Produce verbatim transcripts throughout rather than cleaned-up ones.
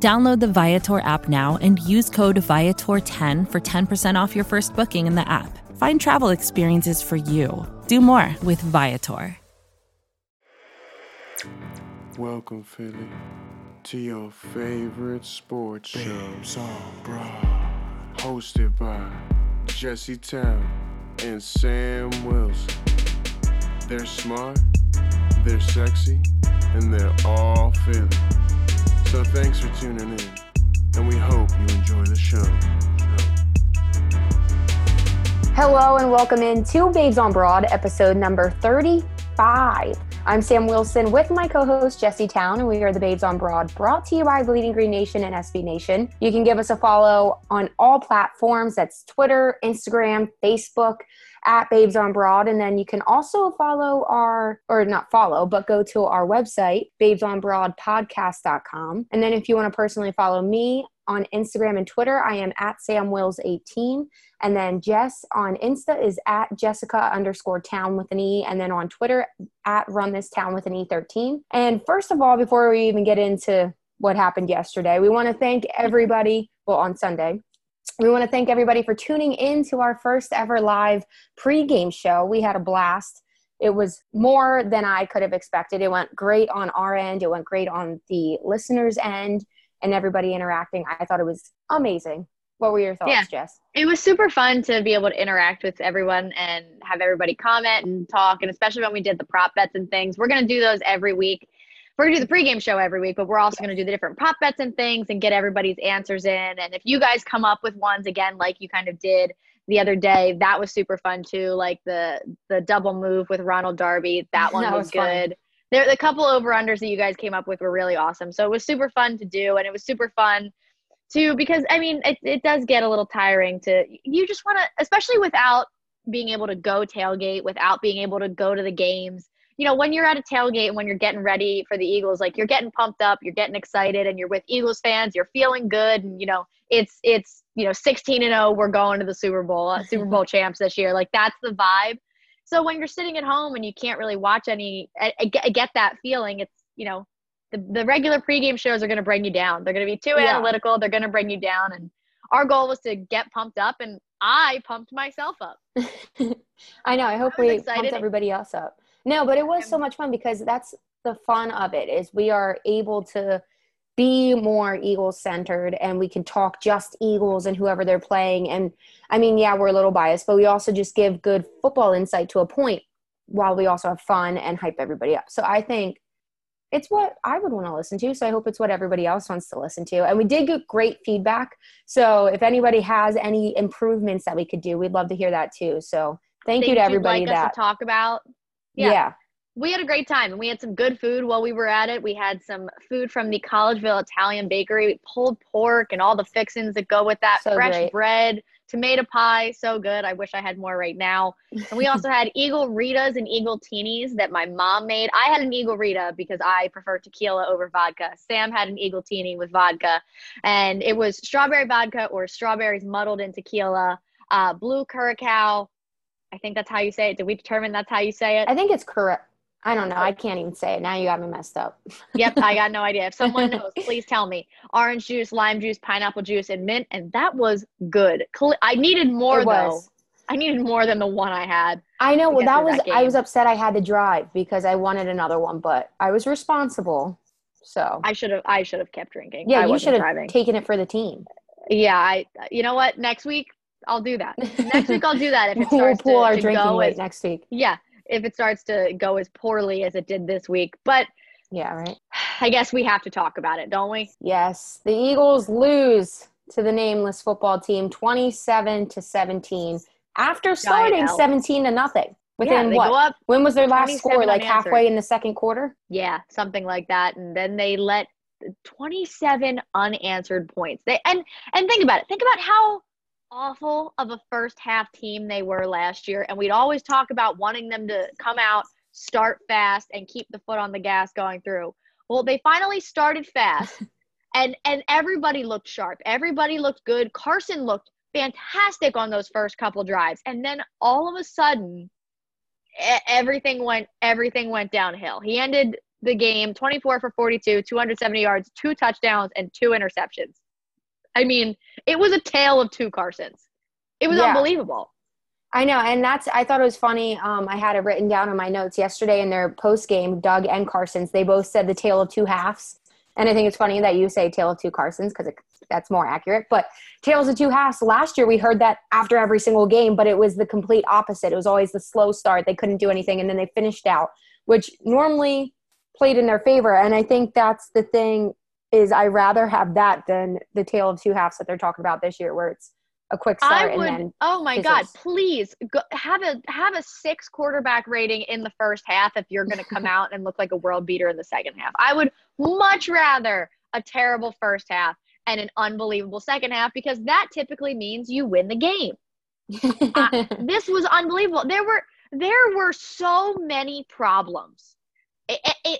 Download the Viator app now and use code Viator ten for ten percent off your first booking in the app. Find travel experiences for you. Do more with Viator. Welcome, Philly, to your favorite sports show. Babes on Broad. Hosted by Jesse Town and Sam Wilson. They're smart, they're sexy, and they're all Philly. So thanks for tuning in, and we hope you enjoy the show. Hello, and welcome in to Babes on Broad, episode number thirty-five. I'm Sam Wilson with my co-host Jesse Town, and we are the Babes on Broad, brought to you by Bleeding Green Nation and S B Nation. You can give us a follow on all platforms. That's Twitter, Instagram, Facebook, at Babes on Broad. And then you can also follow our, or not follow, but go to our website, babes on broad podcast dot com. And then if you want to personally follow me on Instagram and Twitter, I am at sam wills eighteen. And then Jess on Insta is at Jessica underscore town with an E. And then on Twitter, at run this town with an E thirteen. And first of all, before we even get into what happened yesterday, we want to thank everybody, well, on Sunday, we want to thank everybody for tuning in to our first ever live pregame show. We had a blast. It was more than I could have expected. It went great on our end. It went great on the listeners' end and everybody interacting. I thought it was amazing. What were your thoughts, yeah, Jess? It was super fun to be able to interact with everyone and have everybody comment and talk, and especially when we did the prop bets and things. We're going to do those every week. We're going to do the pregame show every week, but we're also going to do the different prop bets and things and get everybody's answers in. And if you guys come up with ones again, like you kind of did the other day, that was super fun too. Like the the double move with Ronald Darby, that one that was, was good. There, the couple over-unders that you guys came up with were really awesome. So it was super fun to do, and it was super fun too because, I mean, it, it does get a little tiring to – you just want to – especially without being able to go tailgate, without being able to go to the games. You know, when you're at a tailgate and when you're getting ready for the Eagles, like you're getting pumped up, you're getting excited, and you're with Eagles fans, you're feeling good. And, you know, it's, it's, you know, sixteen and oh, we're going to the Super Bowl, uh, Super Bowl champs this year. Like that's the vibe. So when you're sitting at home and you can't really watch any, I, I get that feeling. It's, you know, the, the regular pregame shows are going to bring you down. They're going to be too yeah. analytical. They're going to bring you down. And our goal was to get pumped up, and I pumped myself up. I know. I hope I we pumped everybody else up. No, but it was so much fun because that's the fun of it, is we are able to be more Eagles-centered, and we can talk just Eagles and whoever they're playing. And, I mean, yeah, we're a little biased, but we also just give good football insight to a point while we also have fun and hype everybody up. So I think it's what I would want to listen to, so I hope it's what everybody else wants to listen to. And we did get great feedback, so if anybody has any improvements that we could do, we'd love to hear that too. So thank Things you to everybody you'd like that us to talk about. Yeah. yeah. We had a great time, and we had some good food while we were at it. We had some food from the Collegeville Italian Bakery. We pulled pork and all the fixins that go with that. So Fresh great. bread, tomato pie, so good. I wish I had more right now. And we also had Eagle Ritas and Eagle Teenies that my mom made. I had an Eagle Rita because I prefer tequila over vodka. Sam had an Eagle Teenie with vodka, and it was strawberry vodka or strawberries muddled in tequila, uh, blue curacao. I think that's how you say it. Did we determine that's how you say it? I think it's correct. I don't know. I can't even say it. Now you got me messed up. Yep. I got no idea. If someone knows, please tell me. Orange juice, lime juice, pineapple juice, and mint. And that was good. I needed more, though. I needed more than the one I had. I know. Well, that was, that I was upset I had to drive because I wanted another one, but I was responsible. So I should have, I should have kept drinking. Yeah. I you should have taken it for the team. Yeah. I, you know what? Next week, I'll do that. Next week, I'll do that. If it starts we'll pull to, our to drinking weight as, next week. Yeah. If it starts to go as poorly as it did this week. But yeah, right. I guess we have to talk about it, don't we? Yes. The Eagles lose to the nameless football team twenty-seven to seventeen after starting seventeen to nothing. Within yeah, they what? Go up when was their last score? Like halfway in the second quarter? Yeah, something like that. And then they let twenty-seven unanswered points. They and and think about it. Think about how awful of a first half team they were last year. And we'd always talk about wanting them to come out, start fast, and keep the foot on the gas going through. Well, they finally started fast, and and everybody looked sharp. Everybody looked good. Carson looked fantastic on those first couple drives. And then all of a sudden, everything went everything went downhill. He ended the game twenty-four for forty-two, two hundred seventy yards, two touchdowns, and two interceptions. I mean, it was a tale of two Carsons. It was yeah. unbelievable. I know, and that's – I thought it was funny. Um, I had it written down in my notes yesterday in their postgame, Doug and Carson's. They both said the tale of two halves. And I think it's funny that you say tale of two Carsons because that's more accurate. But tales of two halves, last year we heard that after every single game, but it was the complete opposite. It was always the slow start. They couldn't do anything, and then they finished out, which normally played in their favor. And I think that's the thing is I rather have that than the tale of two halves that they're talking about this year where it's a quick start. I would, and then oh my God, please go, have a have a six quarterback rating in the first half if you're going to come out and look like a world beater in the second half. I would much rather a terrible first half and an unbelievable second half because that typically means you win the game. uh, this was unbelievable. There were there were so many problems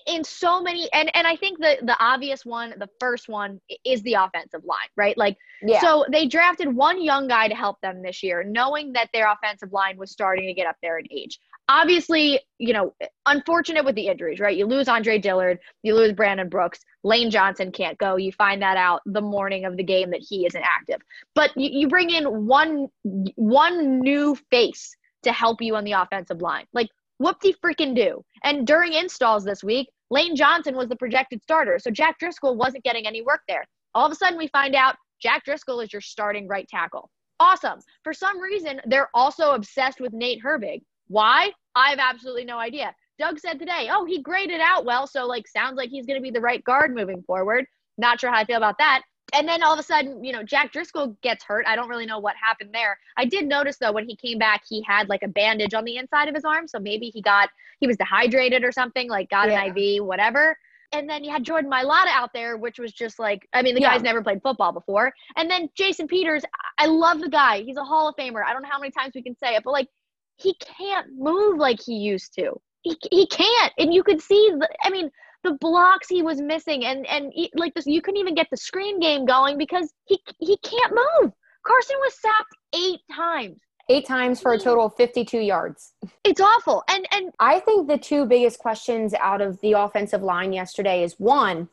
in so many, and, and I think the, the obvious one, the first one, is the offensive line, right? Like, yeah. So they drafted one young guy to help them this year, knowing that their offensive line was starting to get up there in age. Obviously, you know, unfortunate with the injuries, right? You lose Andre Dillard, you lose Brandon Brooks, Lane Johnson can't go. You find that out the morning of the game that he isn't active. But you, you bring in one one new face to help you on the offensive line. Like, whoop-de-freaking-do. And during installs this week, Lane Johnson was the projected starter, so Jack Driscoll wasn't getting any work there. All of a sudden, we find out Jack Driscoll is your starting right tackle. Awesome. For some reason, they're also obsessed with Nate Herbig. Why? I have absolutely no idea. Doug said today, oh, he graded out well, so, like, sounds like he's going to be the right guard moving forward. Not sure how I feel about that. And then all of a sudden, you know, Jack Driscoll gets hurt. I don't really know what happened there. I did notice, though, when he came back, he had, like, a bandage on the inside of his arm. So maybe he got – he was dehydrated or something, like got yeah. an I V, whatever. And then you had Jordan Mailata out there, which was just like – I mean, the yeah. guy's never played football before. And then Jason Peters, I love the guy. He's a Hall of Famer. I don't know how many times we can say it, but, like, he can't move like he used to. He, he can't. And you could see – I mean – the blocks he was missing, and and he, like this, you couldn't even get the screen game going because he he can't move. Carson was sacked eight times. Eight times for a total of fifty-two yards. It's awful. And and I think the two biggest questions out of the offensive line yesterday is one,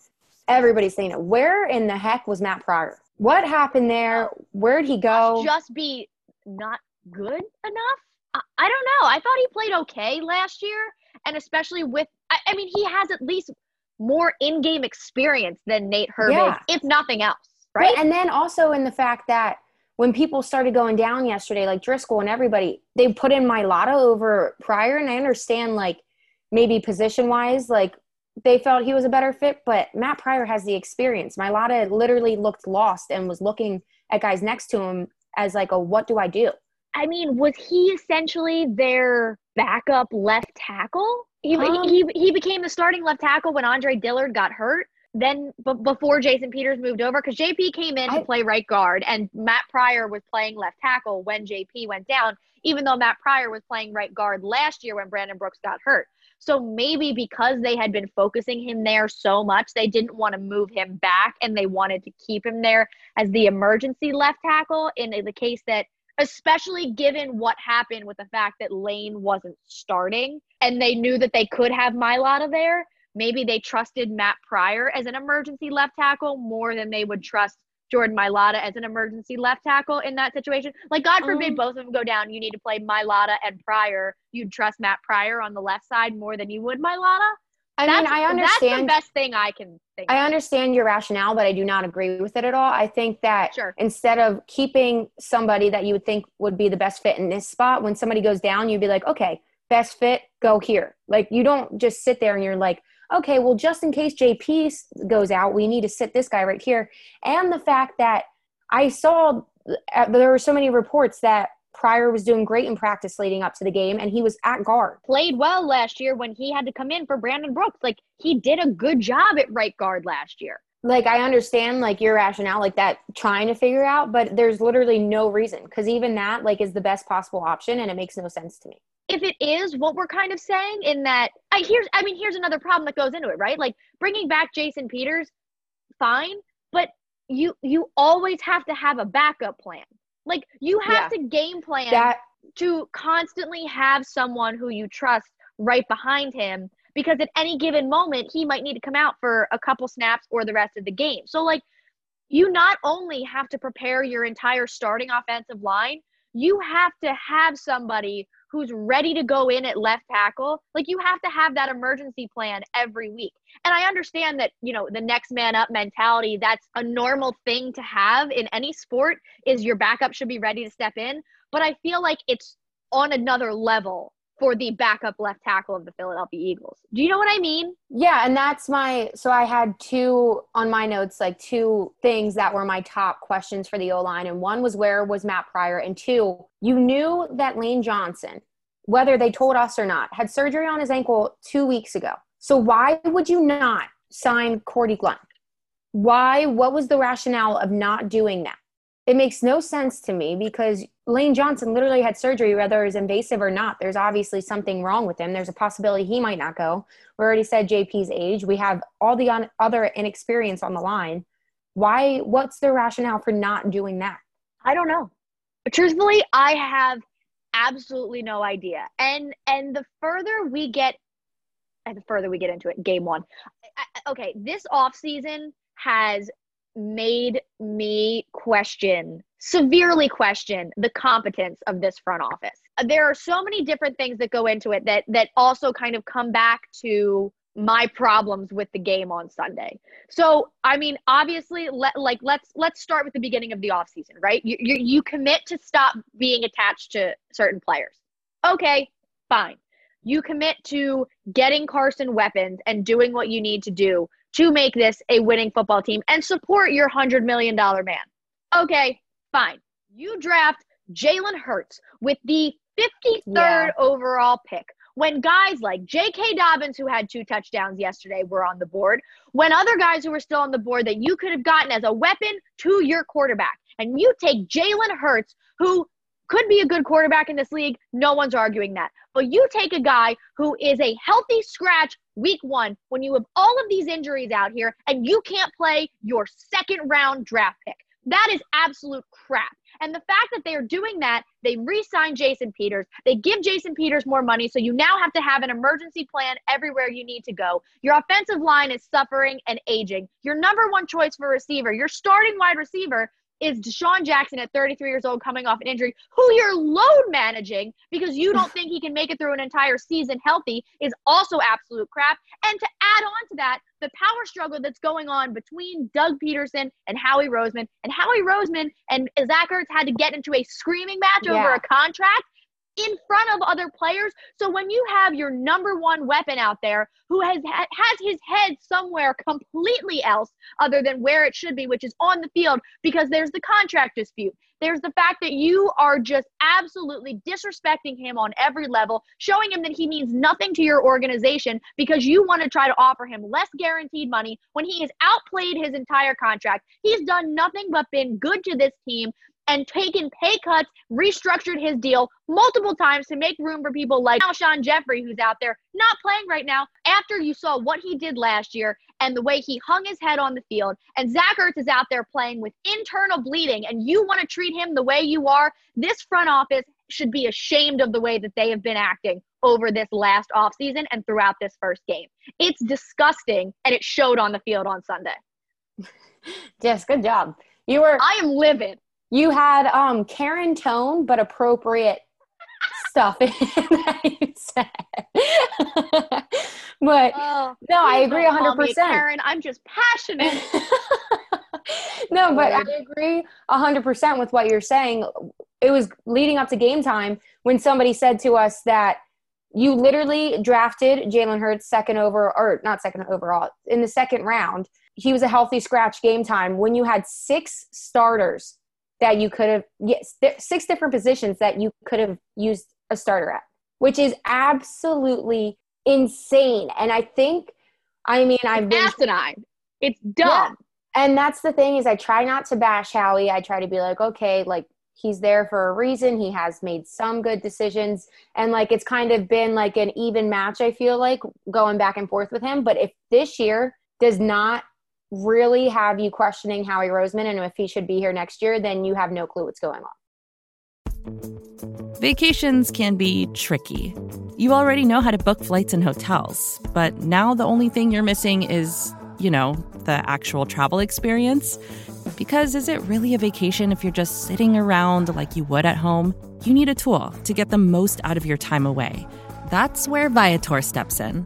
everybody's saying it. Where in the heck was Matt Pryor? What happened there? Where'd he go? Just be not good enough. I, I don't know. I thought he played okay last year. And especially with, I mean, he has at least more in-game experience than Nate Herbig, yeah. if nothing else, right? right? And then also in the fact that when people started going down yesterday, like Driscoll and everybody, they put in Mailata over Pryor, and I understand, like, maybe position-wise, like, they felt he was a better fit, but Matt Pryor has the experience. Mailata literally looked lost and was looking at guys next to him as, like, a what do I do? I mean, was he essentially their backup left tackle? He, um, he he became the starting left tackle when Andre Dillard got hurt, then b- before Jason Peters moved over, because J P came in I, to play right guard, and Matt Pryor was playing left tackle when J P went down, even though Matt Pryor was playing right guard last year when Brandon Brooks got hurt. So maybe because they had been focusing him there so much, they didn't want to move him back, and they wanted to keep him there as the emergency left tackle in the case that, especially given what happened with the fact that Lane wasn't starting and they knew that they could have Mailata there, maybe they trusted Matt Pryor as an emergency left tackle more than they would trust Jordan Mailata as an emergency left tackle in that situation. Like, God forbid um, both of them go down. You need to play Mailata and Pryor. You'd trust Matt Pryor on the left side more than you would Mailata. I that's, mean, I understand. That's the best thing I can think I of. Understand your rationale, but I do not agree with it at all. I think that sure. instead of keeping somebody that you would think would be the best fit in this spot, when somebody goes down, you'd be like, okay, best fit, go here. Like, you don't just sit there and you're like, okay, well, just in case J P goes out, we need to sit this guy right here. And the fact that I saw uh, there were so many reports that Pryor was doing great in practice leading up to the game, and he was at guard. Played well last year when he had to come in for Brandon Brooks. Like, he did a good job at right guard last year. Like, I understand, like, your rationale, like, that trying to figure out, but there's literally no reason, because even that, like, is the best possible option, and it makes no sense to me. If it is what we're kind of saying in that – I here's I mean, here's another problem that goes into it, right? Like, bringing back Jason Peters, fine, but you you always have to have a backup plan. Like, you have yeah. to game plan that, to constantly have someone who you trust right behind him, because at any given moment, he might need to come out for a couple snaps or the rest of the game. So, like, you not only have to prepare your entire starting offensive line, you have to have somebody who's ready to go in at left tackle. Like, you have to have that emergency plan every week. And I understand that, you know, the next man up mentality, that's a normal thing to have in any sport, is your backup should be ready to step in. But I feel like it's on another level for the backup left tackle of the Philadelphia Eagles. Do you know what I mean? Yeah, and that's my – so I had two on my notes, like two things that were my top questions for the O-line, and one was, where was Matt Pryor? And two, you knew that Lane Johnson, whether they told us or not, had surgery on his ankle two weeks ago. So why would you not sign Cordy Glenn? Why – what was the rationale of not doing that? It makes no sense to me, because Lane Johnson literally had surgery, whether it was invasive or not. There's obviously something wrong with him. There's a possibility he might not go. We already said J P's age. We have all the un- other inexperience on the line. Why? What's the rationale for not doing that? I don't know. But truthfully, I have absolutely no idea. And and the further we get, and the further we get into it, game one. I, I, okay, this offseason has made me question, severely question, the competence of this front office. There are so many different things that go into it that that also kind of come back to my problems with the game on Sunday. So, I mean, obviously, let, like let's let's start with the beginning of the offseason, right? You, you you commit to stop being attached to certain players. Okay, fine. You commit to getting Carson weapons and doing what you need to do to make this a winning football team and support your one hundred million dollars man. Okay, fine. You draft Jalen Hurts with the fifty-third yeah. overall pick, when guys like J K. Dobbins, who had two touchdowns yesterday, were on the board, when other guys who were still on the board that you could have gotten as a weapon to your quarterback. And you take Jalen Hurts, who could be a good quarterback in this league. No one's arguing that. But you take a guy who is a healthy scratch week one, when you have all of these injuries out here, and you can't play your second round draft pick. That is absolute crap. And the fact that they are doing that, they re-sign Jason Peters. They give Jason Peters more money, so you now have to have an emergency plan everywhere you need to go. Your offensive line is suffering and aging. Your number one choice for receiver, your starting wide receiver, is Deshaun Jackson at thirty-three years old, coming off an injury, who you're load managing because you don't think he can make it through an entire season healthy, is also absolute crap. And to add on to that, the power struggle that's going on between Doug Peterson and Howie Roseman, and Howie Roseman and Zach Ertz had to get into a screaming match yeah. over a contract in front of other players. So when you have your number one weapon out there who has has his head somewhere completely else other than where it should be, which is on the field, because there's the contract dispute. There's the fact that you are just absolutely disrespecting him on every level, showing him that he means nothing to your organization because you want to try to offer him less guaranteed money when he has outplayed his entire contract. He's done nothing but been good to this team and taken pay cuts, restructured his deal multiple times to make room for people like Alshon Jeffrey, who's out there not playing right now, after you saw what he did last year and the way he hung his head on the field. And Zach Ertz is out there playing with internal bleeding, and you want to treat him the way you are. This front office should be ashamed of the way that they have been acting over this last offseason and throughout this first game. It's disgusting, and it showed on the field on Sunday. Jess, good job. You were. I am livid. You had um, Karen tone, but appropriate stuff in that you said. But oh, no, I agree one hundred percent. Karen, I'm just passionate. No, but I agree one hundred percent with what you're saying. It was leading up to game time when somebody said to us that you literally drafted Jalen Hurts second over, or not second overall, in the second round. He was a healthy scratch game time when you had six starters that you could have, yes, six different positions that you could have used a starter at, which is absolutely insane. And I think, I mean, I've been asinine. It's dumb. And that's the thing is I try not to bash Howie. I try to be like, okay, like he's there for a reason. He has made some good decisions. And like, it's kind of been like an even match, I feel like, going back and forth with him. But if this year does not really have you questioning Howie Roseman and if he should be here next year, then you have no clue what's going on. Vacations can be tricky. You already know how to book flights and hotels, but now the only thing you're missing is, you know, the actual travel experience. Because is it really a vacation if you're just sitting around like you would at home? You need a tool to get the most out of your time away. That's where Viator steps in.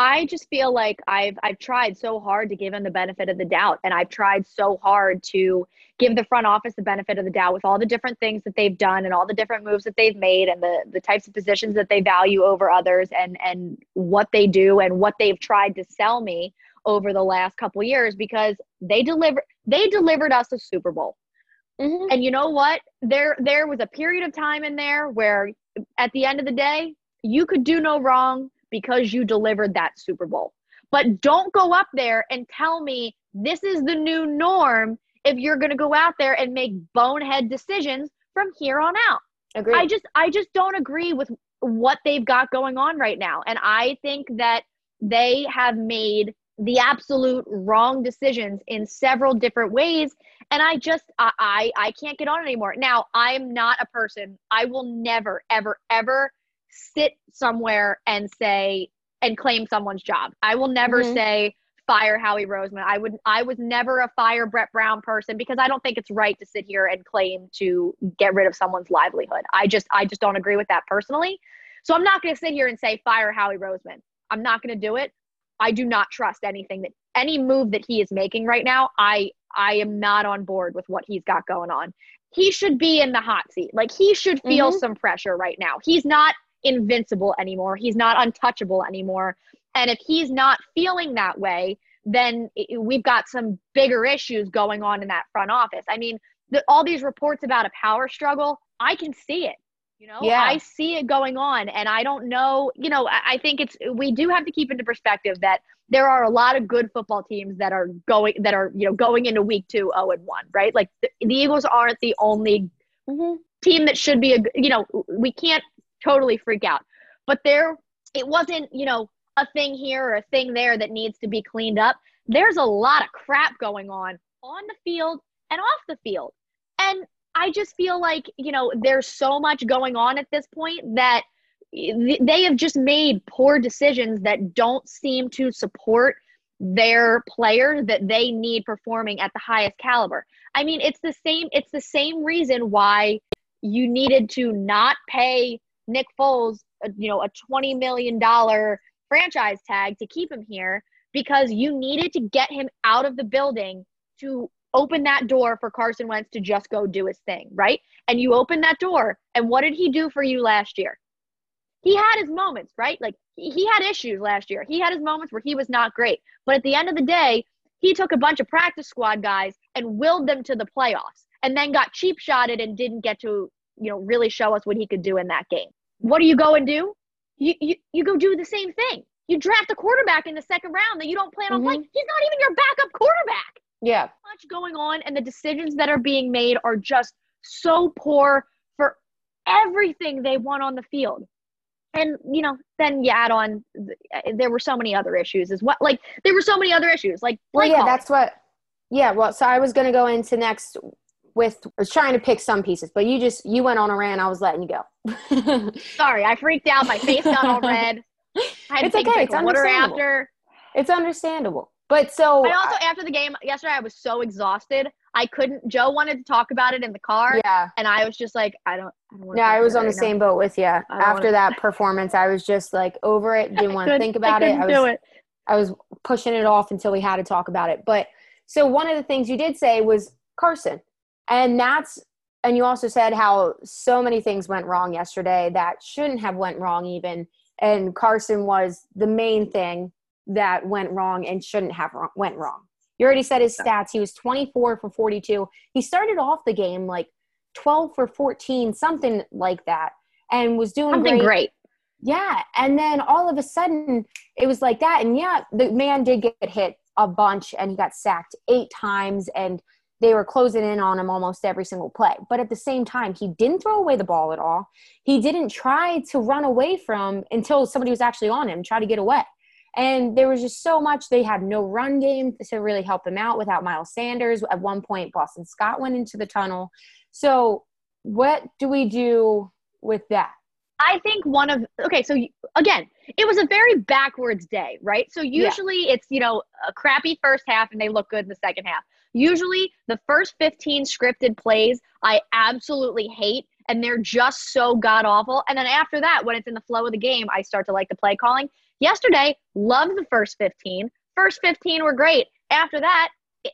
I just feel like I've I've tried so hard to give him the benefit of the doubt, and I've tried so hard to give the front office the benefit of the doubt with all the different things that they've done and all the different moves that they've made and the, the types of positions that they value over others and, and what they do and what they've tried to sell me over the last couple of years, because they deliver they delivered us a Super Bowl. Mm-hmm. And you know what? There there was a period of time in there where at the end of the day, you could do no wrong, because you delivered that Super Bowl. But don't go up there and tell me this is the new norm if you're going to go out there and make bonehead decisions from here on out. Agreed. I just I just don't agree with what they've got going on right now. And I think that they have made the absolute wrong decisions in several different ways. And I just, I, I, I can't get on anymore. Now, I am not a person. I will never, ever, ever sit somewhere and say and claim someone's job. I will never mm-hmm. say fire Howie Roseman. I would I was never a fire Brett Brown person, because I don't think it's right to sit here and claim to get rid of someone's livelihood. I just I just don't agree with that personally. So I'm not going to sit here and say fire Howie Roseman. I'm not going to do it. I do not trust anything that any move that he is making right now. I I am not on board with what he's got going on. He should be in the hot seat. Like, he should feel mm-hmm. some pressure right now. He's not invincible anymore. He's not untouchable anymore. And if he's not feeling that way, then it, we've got some bigger issues going on in that front office. I mean, the, all these reports about a power struggle, I can see it, you know, yeah. I see it going on. And I don't know, you know, I, I think it's, we do have to keep into perspective that there are a lot of good football teams that are going, that are, you know, going into week two, oh and one, right? Like the, the Eagles aren't the only mm-hmm. team that should be, a, you know, we can't totally freak out. But there, it wasn't, you know, a thing here or a thing there that needs to be cleaned up. There's a lot of crap going on on the field and off the field. And I just feel like, you know, there's so much going on at this point that they have just made poor decisions that don't seem to support their players that they need performing at the highest caliber. I mean, it's the same, it's the same reason why you needed to not pay Nick Foles, you know, a twenty million dollars franchise tag to keep him here, because you needed to get him out of the building to open that door for Carson Wentz to just go do his thing, right? And you open that door, and what did he do for you last year? He had his moments, right? Like, he had issues last year. He had his moments where he was not great. But at the end of the day, he took a bunch of practice squad guys and willed them to the playoffs, and then got cheap shotted and didn't get to, you know, really show us what he could do in that game. What do you go and do? You you, you go do the same thing. You draft a quarterback in the second round that you don't plan on mm-hmm. playing. He's not even your backup quarterback. Yeah. There's so much going on, and the decisions that are being made are just so poor for everything they want on the field. And, you know, then you add on, there were so many other issues as well. Like, there were so many other issues. Like, well, yeah, college. that's what, yeah, well, so I was going to go into next with, I was trying to pick some pieces, but you just, you went on a rant. I was letting you go. Sorry, I freaked out. My face got all red. I had it's to take okay. a it's understandable. After. It's understandable. But so. But also, I, after the game yesterday, I was so exhausted. I couldn't, Joe wanted to talk about it in the car. Yeah. And I was just like, I don't. Yeah, I, no, I was on right the now. same boat with you. After that to... performance, I was just like over it. Didn't want to think about I it. I was, do it. I was pushing it off until we had to talk about it. But so one of the things you did say was Carson. And that's, and you also said how so many things went wrong yesterday that shouldn't have went wrong even. And Carson was the main thing that went wrong and shouldn't have wrong, went wrong. You already said his stats. He was twenty-four for forty-two. He started off the game like twelve for fourteen, something like that, and was doing something great. great. Yeah, and then all of a sudden it was like that. And, yeah, the man did get hit a bunch, and he got sacked eight times, and they were closing in on him almost every single play. But at the same time, he didn't throw away the ball at all. He didn't try to run away from until somebody was actually on him, try to get away. And there was just so much. They had no run game to really help him out without Miles Sanders. At one point, Boston Scott went into the tunnel. So what do we do with that? I think one of – okay, so you, again, it was a very backwards day, right? So usually yeah. it's, you know, a crappy first half and they look good in the second half. Usually the first fifteen scripted plays I absolutely hate, and they're just so god-awful. And then after that, when it's in the flow of the game, I start to like the play calling. Yesterday, loved the first fifteen. First fifteen were great. After that, it,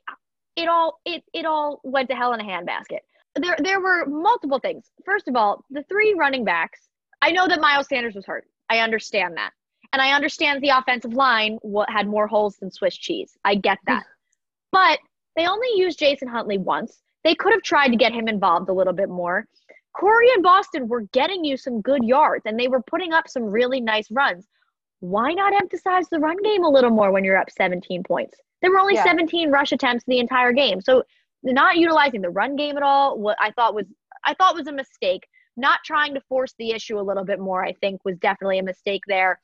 it all it it all went to hell in a handbasket. There there were multiple things. First of all, the three running backs. I know that Miles Sanders was hurt. I understand that, and I understand the offensive line had more holes than Swiss cheese. I get that, but they only used Jason Huntley once. They could have tried to get him involved a little bit more. Corey and Boston were getting you some good yards, and they were putting up some really nice runs. Why not emphasize the run game a little more when you're up seventeen points? There were only yeah. seventeen rush attempts the entire game. So not utilizing the run game at all, what I thought was I thought was a mistake. Not trying to force the issue a little bit more, I think, was definitely a mistake there,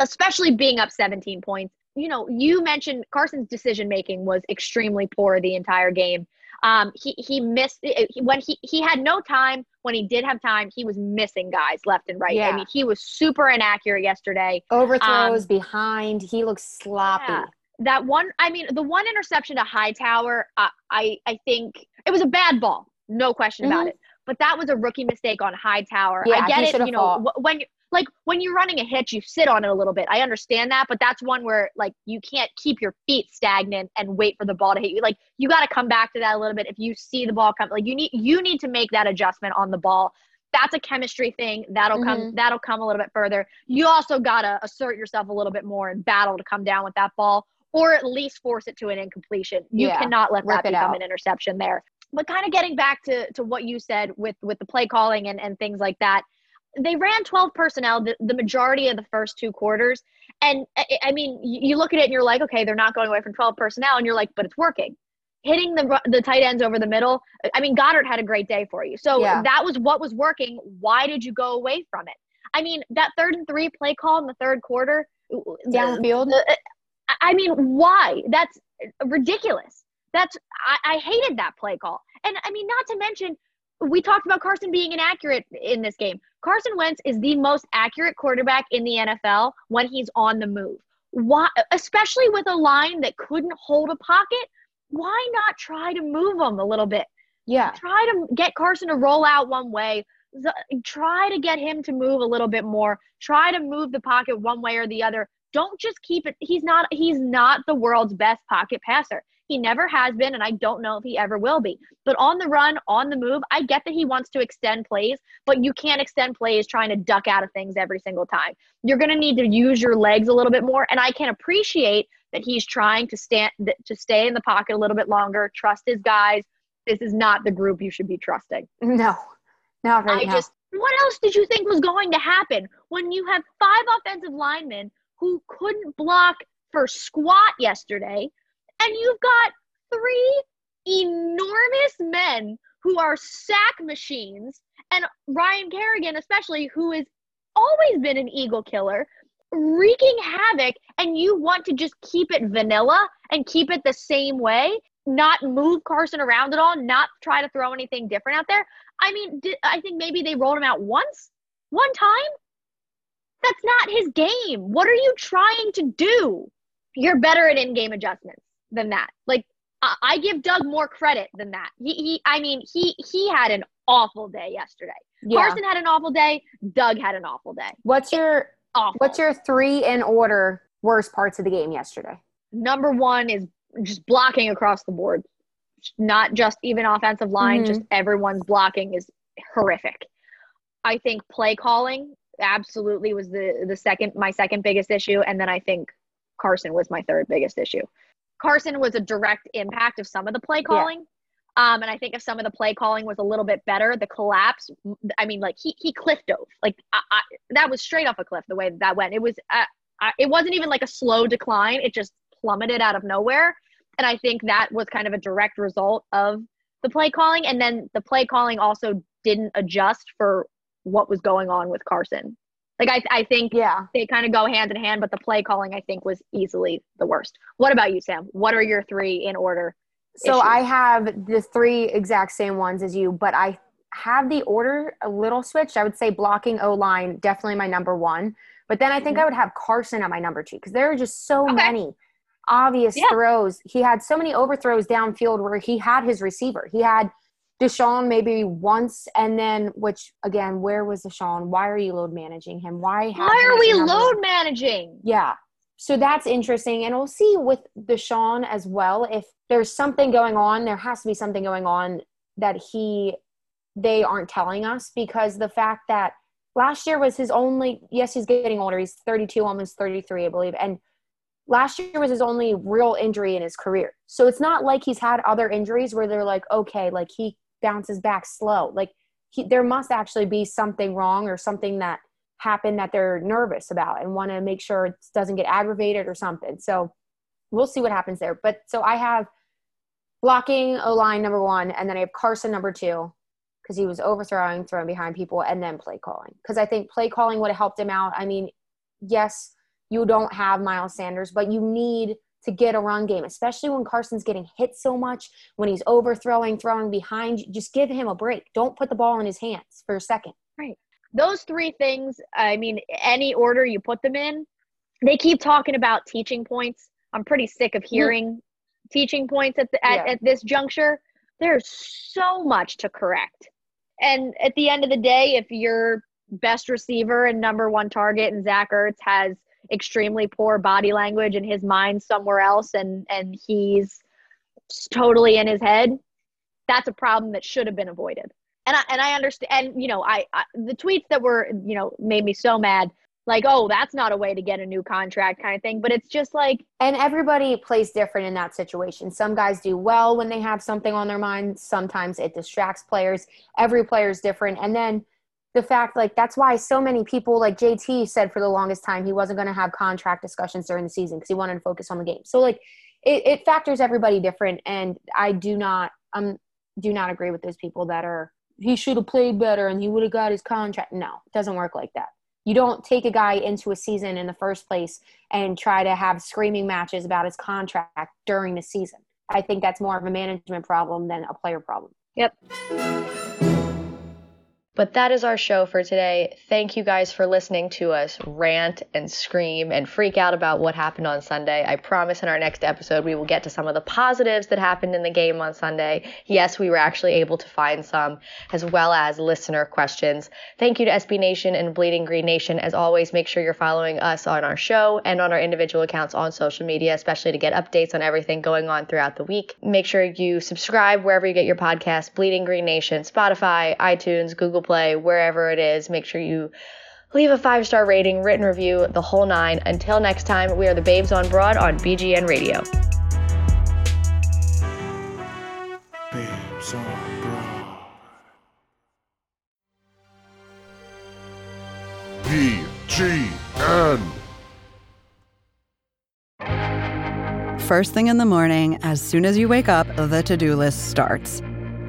especially being up seventeen points. You know, you mentioned Carson's decision-making was extremely poor the entire game. Um, he, he missed – when he, he had no time, when he did have time, he was missing guys left and right. Yeah. I mean, he was super inaccurate yesterday. Overthrows, um, behind. He looked sloppy. Yeah. That one – I mean, the one interception to Hightower, uh, I, I think – it was a bad ball, no question mm-hmm. about it. But that was a rookie mistake on Hightower. Yeah, I get it, you know, fought. when – Like, when you're running a hitch, you sit on it a little bit. I understand that, but that's one where, like, you can't keep your feet stagnant and wait for the ball to hit you. Like, you got to come back to that a little bit. If you see the ball come, like, you need you need to make that adjustment on the ball. That's a chemistry thing. That'll mm-hmm. come That'll come a little bit further. You also got to assert yourself a little bit more and battle to come down with that ball, or at least force it to an incompletion. You yeah. cannot let Rip that become out. an interception there. But kind of getting back to, to what you said with, with the play calling and, and things like that, they ran twelve personnel the, the majority of the first two quarters. And, I, I mean, you look at it and you're like, okay, they're not going away from twelve personnel. And you're like, but it's working. Hitting the the tight ends over the middle. I mean, Goddard had a great day for you. So yeah. that was what was working. Why did you go away from it? I mean, that third and three play call in the third quarter. Down the field? I mean, why? That's ridiculous. That's I, I hated that play call. And, I mean, not to mention, we talked about Carson being inaccurate in this game. Carson Wentz is the most accurate quarterback in the N F L when he's on the move. Why, especially with a line that couldn't hold a pocket, why not try to move him a little bit? Yeah. Try to get Carson to roll out one way. Try to get him to move a little bit more. Try to move the pocket one way or the other. Don't just keep it. He's not, he's not the world's best pocket passer. He never has been, and I don't know if he ever will be. But on the run, on the move, I get that he wants to extend plays, but you can't extend plays trying to duck out of things every single time. You're going to need to use your legs a little bit more, and I can appreciate that he's trying to stand to stay in the pocket a little bit longer, trust his guys. This is not the group you should be trusting. No, not right I now. Just, what else did you think was going to happen when you have five offensive linemen who couldn't block for squat yesterday, and you've got three enormous men who are sack machines, and Ryan Kerrigan especially, who has always been an Eagle killer, wreaking havoc, and you want to just keep it vanilla and keep it the same way, not move Carson around at all, not try to throw anything different out there? I mean, I think maybe they rolled him out once, one time. That's not his game. What are you trying to do? You're better at in-game adjustments than that. Like, I, I give Doug more credit than that. He, he I mean, he he had an awful day yesterday. Yeah. Carson had an awful day. Doug had an awful day. What's your awful. What's your three in order worst parts of the game yesterday? Number one is just blocking across the board. Not just even offensive line, mm-hmm. just everyone's blocking is horrific. I think play calling absolutely was the the second my second biggest issue, and then I think Carson was my third biggest issue. Carson was a direct impact of some of the play calling, yeah. um, and I think if some of the play calling was a little bit better, the collapse. I mean, like he he cliff dove, like I, I, that was straight off a cliff the way that, that went. It was uh, I, it wasn't even like a slow decline; it just plummeted out of nowhere, and I think that was kind of a direct result of the play calling, and then the play calling also didn't adjust for what was going on with Carson. Like, I I think yeah. they kind of go hand in hand, but the play calling, I think, was easily the worst. What about you, Sam? What are your three in order So issues? I have the three exact same ones as you, but I have the order a little switched. I would say blocking O-line, definitely my number one. But then I think mm-hmm. I would have Carson at my number two because there are just so okay. many obvious yeah. throws. He had so many overthrows downfield where he had his receiver. He had – Deshaun maybe once, and then which again, where was Deshaun? Why are you load managing him? Why? Why are we load managing? Yeah, so that's interesting, and we'll see with Deshaun as well. If there's something going on, there has to be something going on that he, they aren't telling us, because the fact that last year was his only. Yes, he's getting older. He's thirty-two, almost thirty-three, I believe, and last year was his only real injury in his career. So it's not like he's had other injuries where they're like, okay, like he bounces back slow. Like he, there must actually be something wrong or something that happened that they're nervous about and want to make sure it doesn't get aggravated or something. So we'll see what happens there. But so I have blocking O-line number one, and then I have Carson number two because he was overthrowing, throwing behind people, and then play calling because I think play calling would have helped him out. I mean, yes, you don't have Miles Sanders, but you need to get a run game, especially when Carson's getting hit so much, when he's overthrowing, throwing behind. Just give him a break. Don't put the ball in his hands for a second. Right. Those three things, I mean, any order you put them in, they keep talking about teaching points. I'm pretty sick of hearing mm. teaching points at, the, at, yeah. at this juncture. There's so much to correct. And at the end of the day, if your best receiver and number one target and Zach Ertz has extremely poor body language and his mind somewhere else and and he's totally in his head, that's a problem that should have been avoided. And I and I understand, and you know, I, I the tweets that were, you know, made me so mad, like, oh, that's not a way to get a new contract kind of thing, but it's just like, and everybody plays different in that situation. Some guys do well when they have something on their mind. Sometimes it distracts players. Every player is different. And then the fact, like, that's why so many people, like J T said for the longest time, he wasn't going to have contract discussions during the season because he wanted to focus on the game. So, like, it, it factors everybody different, and I do not um do not agree with those people that are, he should have played better and he would have got his contract. No, it doesn't work like that. You don't take a guy into a season in the first place and try to have screaming matches about his contract during the season. I think that's more of a management problem than a player problem. Yep. But that is our show for today. Thank you guys for listening to us rant and scream and freak out about what happened on Sunday. I promise in our next episode we will get to some of the positives that happened in the game on Sunday. Yes, we were actually able to find some, as well as listener questions. Thank you to S B Nation and Bleeding Green Nation. As always, make sure you're following us on our show and on our individual accounts on social media, especially to get updates on everything going on throughout the week. Make sure you subscribe wherever you get your podcasts, Bleeding Green Nation, Spotify, iTunes, Google Play, wherever it is. Make sure you leave a five-star rating, written review, the whole nine. Until next time, we are the Babes on Broad on B G N Radio. Babes on Broad. B G N. First thing in the morning, as soon as you wake up, the to-do list starts.